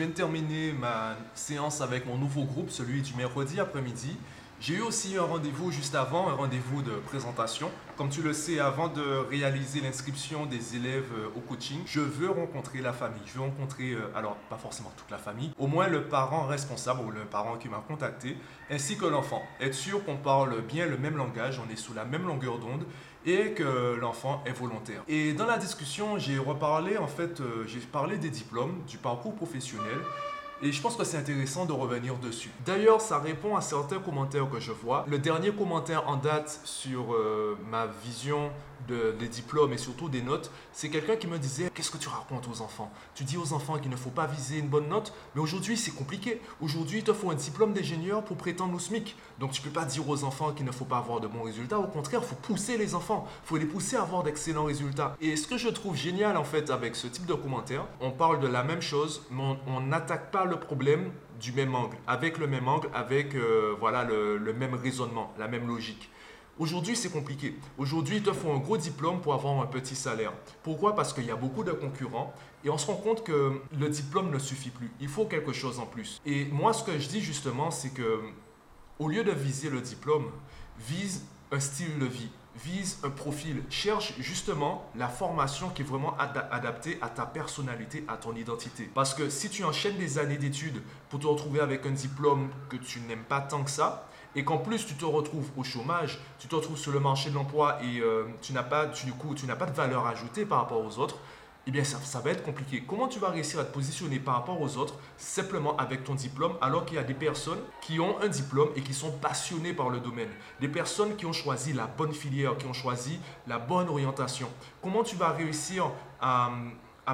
viens de terminer ma séance avec mon nouveau groupe, celui du mercredi après-midi. J'ai eu aussi un rendez-vous juste avant, un rendez-vous de présentation. Comme tu le sais, avant de réaliser l'inscription des élèves au coaching, je veux rencontrer la famille. Je veux rencontrer, alors pas forcément toute la famille, au moins le parent responsable ou le parent qui m'a contacté, ainsi que l'enfant. Être sûr qu'on parle bien le même langage, on est sous la même longueur d'onde et que l'enfant est volontaire. Et dans la discussion, j'ai parlé des diplômes, du parcours professionnel. Et je pense que c'est intéressant de revenir dessus. D'ailleurs, ça répond à certains commentaires que je vois. Le dernier commentaire en date sur ma vision des diplômes et surtout des notes, c'est quelqu'un qui me disait « Qu'est-ce que tu racontes aux enfants ? Tu dis aux enfants qu'il ne faut pas viser une bonne note, mais aujourd'hui, c'est compliqué. Aujourd'hui, il te faut un diplôme d'ingénieur pour prétendre au SMIC. Donc, tu ne peux pas dire aux enfants qu'il ne faut pas avoir de bons résultats. Au contraire, il faut pousser les enfants. Il faut les pousser à avoir d'excellents résultats. » Et ce que je trouve génial, en fait, avec ce type de commentaires, on parle de la même chose, mais on n'attaque pas le problème du même angle, avec voilà, le même raisonnement, la même logique. Aujourd'hui, c'est compliqué. Aujourd'hui, il te faut un gros diplôme pour avoir un petit salaire. Pourquoi ? Parce qu'il y a beaucoup de concurrents et on se rend compte que le diplôme ne suffit plus. Il faut quelque chose en plus. Et moi, ce que je dis justement, c'est que au lieu de viser le diplôme, vise un style de vie, vise un profil, cherche justement la formation qui est vraiment adaptée à ta personnalité, à ton identité. Parce que si tu enchaînes des années d'études pour te retrouver avec un diplôme que tu n'aimes pas tant que ça, et qu'en plus tu te retrouves au chômage, tu te retrouves sur le marché de l'emploi et tu n'as pas de valeur ajoutée par rapport aux autres, eh bien ça va être compliqué. Comment tu vas réussir à te positionner par rapport aux autres simplement avec ton diplôme, alors qu'il y a des personnes qui ont un diplôme et qui sont passionnées par le domaine, des personnes qui ont choisi la bonne filière, qui ont choisi la bonne orientation. Comment tu vas réussir à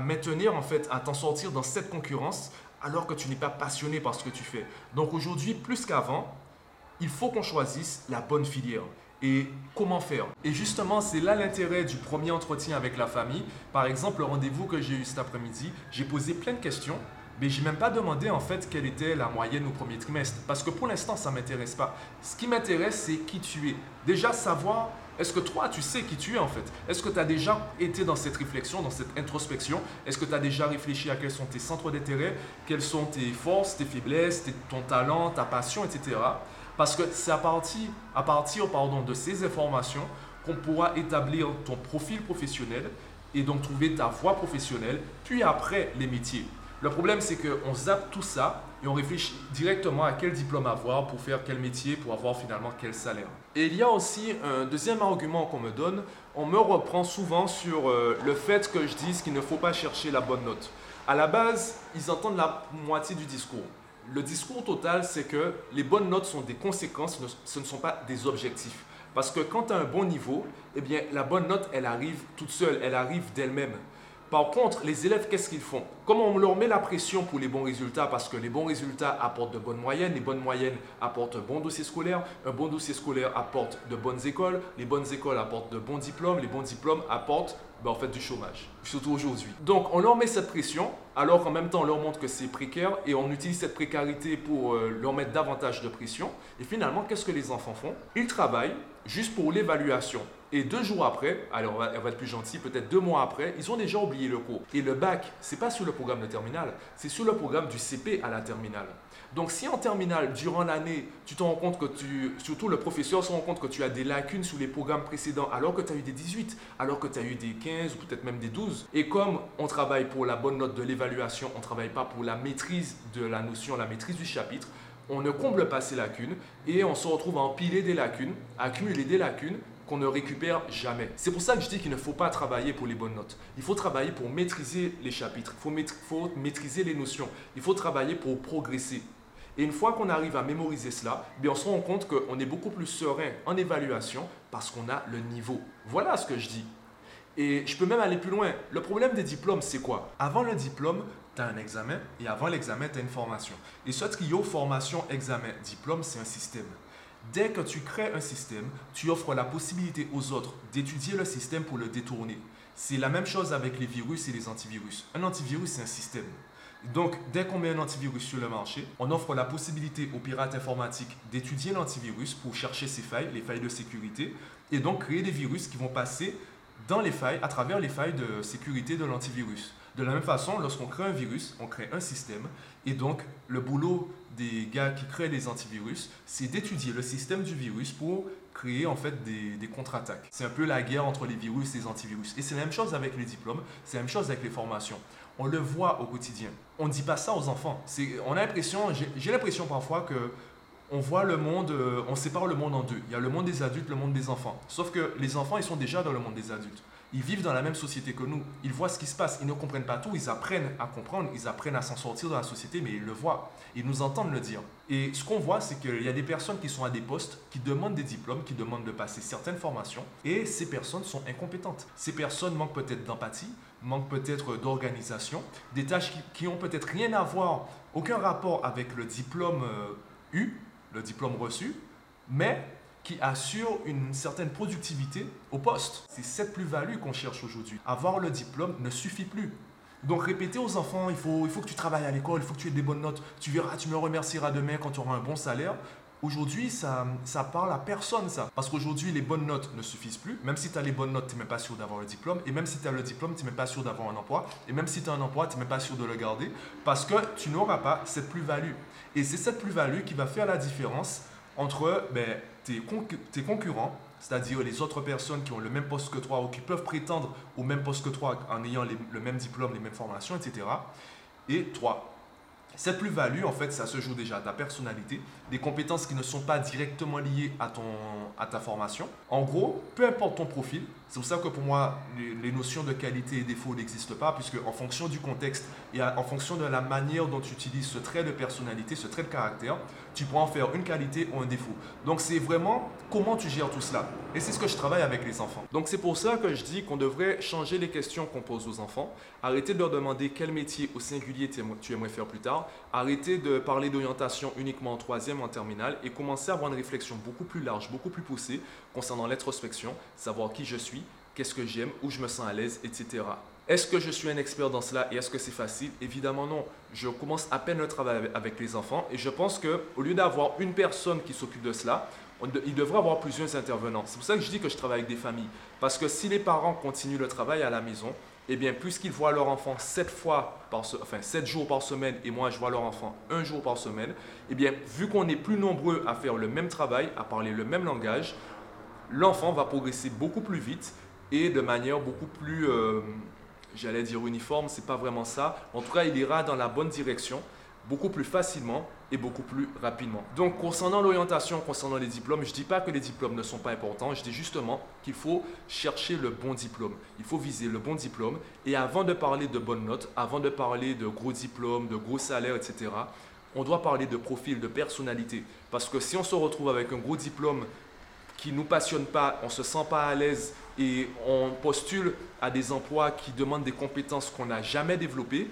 maintenir, en fait, à t'en sortir dans cette concurrence alors que tu n'es pas passionné par ce que tu fais? Donc aujourd'hui, plus qu'avant, il faut qu'on choisisse la bonne filière. Et comment faire? Et justement, c'est là l'intérêt du premier entretien avec la famille. Par exemple, le rendez-vous que j'ai eu cet après-midi, j'ai posé plein de questions, mais je n'ai même pas demandé en fait quelle était la moyenne au premier trimestre, parce que pour l'instant, ça ne m'intéresse pas. Ce qui m'intéresse, c'est qui tu es. Déjà, savoir, est-ce que toi, tu sais qui tu es en fait? Est-ce que tu as déjà été dans cette réflexion, dans cette introspection? Est-ce que tu as déjà réfléchi à quels sont tes centres d'intérêt, quelles sont tes forces, tes faiblesses, ton talent, ta passion, etc. Parce que c'est à partir de ces informations qu'on pourra établir ton profil professionnel et donc trouver ta voie professionnelle, puis après les métiers. Le problème, c'est qu'on zappe tout ça et on réfléchit directement à quel diplôme avoir pour faire quel métier, pour avoir finalement quel salaire. Et il y a aussi un deuxième argument qu'on me donne. On me reprend souvent sur le fait que je dise qu'il ne faut pas chercher la bonne note. À la base, ils entendent la moitié du discours. Le discours total, c'est que les bonnes notes sont des conséquences, ce ne sont pas des objectifs. Parce que quand tu as un bon niveau, eh bien, la bonne note, elle arrive toute seule, elle arrive d'elle-même. Par contre, les élèves, qu'est-ce qu'ils font? Comme on leur met la pression pour les bons résultats, parce que les bons résultats apportent de bonnes moyennes, les bonnes moyennes apportent un bon dossier scolaire apporte de bonnes écoles, les bonnes écoles apportent de bons diplômes apportent en fait, du chômage, surtout aujourd'hui. Donc, on leur met cette pression, alors qu'en même temps, on leur montre que c'est précaire et on utilise cette précarité pour leur mettre davantage de pression. Et finalement, qu'est-ce que les enfants font? Ils travaillent juste pour l'évaluation. Et 2 jours après, alors on va être plus gentil, peut-être 2 mois après, ils ont déjà oublié le cours. Et le bac, c'est pas sur le programme de terminale, c'est sur le programme du CP à la terminale. Donc si en terminale, durant l'année, surtout le professeur se rend compte que tu as des lacunes sur les programmes précédents, alors que tu as eu des 18, alors que tu as eu des 15 ou peut-être même des 12. Et comme on travaille pour la bonne note de l'évaluation, on ne travaille pas pour la maîtrise de la notion, la maîtrise du chapitre, on ne comble pas ces lacunes et on se retrouve à empiler des lacunes, à accumuler des lacunes, qu'on ne récupère jamais. C'est pour ça que je dis qu'il ne faut pas travailler pour les bonnes notes. Il faut travailler pour maîtriser les chapitres, il faut maîtriser les notions, il faut travailler pour progresser. Et une fois qu'on arrive à mémoriser cela, bien on se rend compte qu'on est beaucoup plus serein en évaluation parce qu'on a le niveau. Voilà ce que je dis. Et je peux même aller plus loin. Le problème des diplômes, c'est quoi? Avant le diplôme, tu as un examen et avant l'examen, tu as une formation. Et ce trio formation-examen-diplôme, c'est un système. Dès que tu crées un système, tu offres la possibilité aux autres d'étudier le système pour le détourner. C'est la même chose avec les virus et les antivirus. Un antivirus, c'est un système. Donc, dès qu'on met un antivirus sur le marché, on offre la possibilité aux pirates informatiques d'étudier l'antivirus pour chercher ses failles, les failles de sécurité, et donc créer des virus qui vont passer dans les failles, à travers les failles de sécurité de l'antivirus. De la même façon, lorsqu'on crée un virus, on crée un système. Et donc, le boulot des gars qui créent les antivirus, c'est d'étudier le système du virus pour créer en fait des contre-attaques. C'est un peu la guerre entre les virus et les antivirus. Et c'est la même chose avec les diplômes, c'est la même chose avec les formations. On le voit au quotidien. On ne dit pas ça aux enfants. J'ai l'impression parfois que on voit le monde, on sépare le monde en deux. Il y a le monde des adultes, le monde des enfants. Sauf que les enfants, ils sont déjà dans le monde des adultes. Ils vivent dans la même société que nous. Ils voient ce qui se passe. Ils ne comprennent pas tout. Ils apprennent à comprendre. Ils apprennent à s'en sortir dans la société, mais ils le voient. Ils nous entendent le dire. Et ce qu'on voit, c'est qu'il y a des personnes qui sont à des postes, qui demandent des diplômes, qui demandent de passer certaines formations. Et ces personnes sont incompétentes. Ces personnes manquent peut-être d'empathie, manquent peut-être d'organisation, des tâches qui ont peut-être rien à voir, aucun rapport avec le diplôme le diplôme reçu, mais qui assure une certaine productivité au poste. C'est cette plus-value qu'on cherche aujourd'hui. Avoir le diplôme ne suffit plus. Donc répéter aux enfants, il faut que tu travailles à l'école, il faut que tu aies des bonnes notes, tu verras, tu me remercieras demain quand tu auras un bon salaire. Aujourd'hui, ça parle à personne, ça. Parce qu'aujourd'hui, les bonnes notes ne suffisent plus. Même si tu as les bonnes notes, tu n'es même pas sûr d'avoir le diplôme. Et même si tu as le diplôme, tu n'es même pas sûr d'avoir un emploi. Et même si tu as un emploi, tu n'es même pas sûr de le garder. Parce que tu n'auras pas cette plus-value. Et c'est cette plus-value qui va faire la différence entre tes concurrents, c'est-à-dire les autres personnes qui ont le même poste que toi ou qui peuvent prétendre au même poste que toi en ayant le même diplôme, les mêmes formations, etc. et toi. Cette plus-value, en fait, ça se joue déjà à ta personnalité, des compétences qui ne sont pas directement liées à ta formation. En gros, peu importe ton profil, c'est pour ça que pour moi, les notions de qualité et défaut n'existent pas, puisque en fonction du contexte et en fonction de la manière dont tu utilises ce trait de personnalité, ce trait de caractère, tu pourras en faire une qualité ou un défaut. Donc, c'est vraiment comment tu gères tout cela. Et c'est ce que je travaille avec les enfants. Donc, c'est pour ça que je dis qu'on devrait changer les questions qu'on pose aux enfants, arrêter de leur demander quel métier au singulier tu aimerais faire plus tard, arrêter de parler d'orientation uniquement en troisième, en terminale et commencer à avoir une réflexion beaucoup plus large, beaucoup plus poussée concernant l'introspection, savoir qui je suis, qu'est-ce que j'aime, où je me sens à l'aise, etc. Est-ce que je suis un expert dans cela et est-ce que c'est facile? Évidemment non. Je commence à peine le travail avec les enfants et je pense qu'au lieu d'avoir une personne qui s'occupe de cela, il devrait y avoir plusieurs intervenants. C'est pour ça que je dis que je travaille avec des familles. Parce que si les parents continuent le travail à la maison, eh bien, puisqu'ils voient leur enfant 7 jours par semaine et moi, je vois leur enfant 1 jour par semaine, eh bien, vu qu'on est plus nombreux à faire le même travail, à parler le même langage, l'enfant va progresser beaucoup plus vite et de manière beaucoup plus, j'allais dire uniforme, c'est pas vraiment ça. En tout cas, il ira dans la bonne direction beaucoup plus facilement et beaucoup plus rapidement. Donc, concernant l'orientation, concernant les diplômes, je ne dis pas que les diplômes ne sont pas importants, je dis justement qu'il faut chercher le bon diplôme. Il faut viser le bon diplôme et avant de parler de bonnes notes, avant de parler de gros diplômes, de gros salaires, etc., on doit parler de profil, de personnalité. Parce que si on se retrouve avec un gros diplôme qui ne nous passionne pas, on ne se sent pas à l'aise et on postule à des emplois qui demandent des compétences qu'on n'a jamais développées,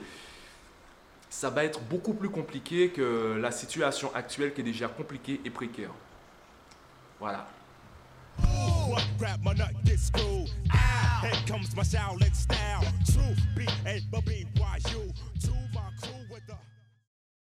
ça va être beaucoup plus compliqué que la situation actuelle qui est déjà compliquée et précaire. Voilà.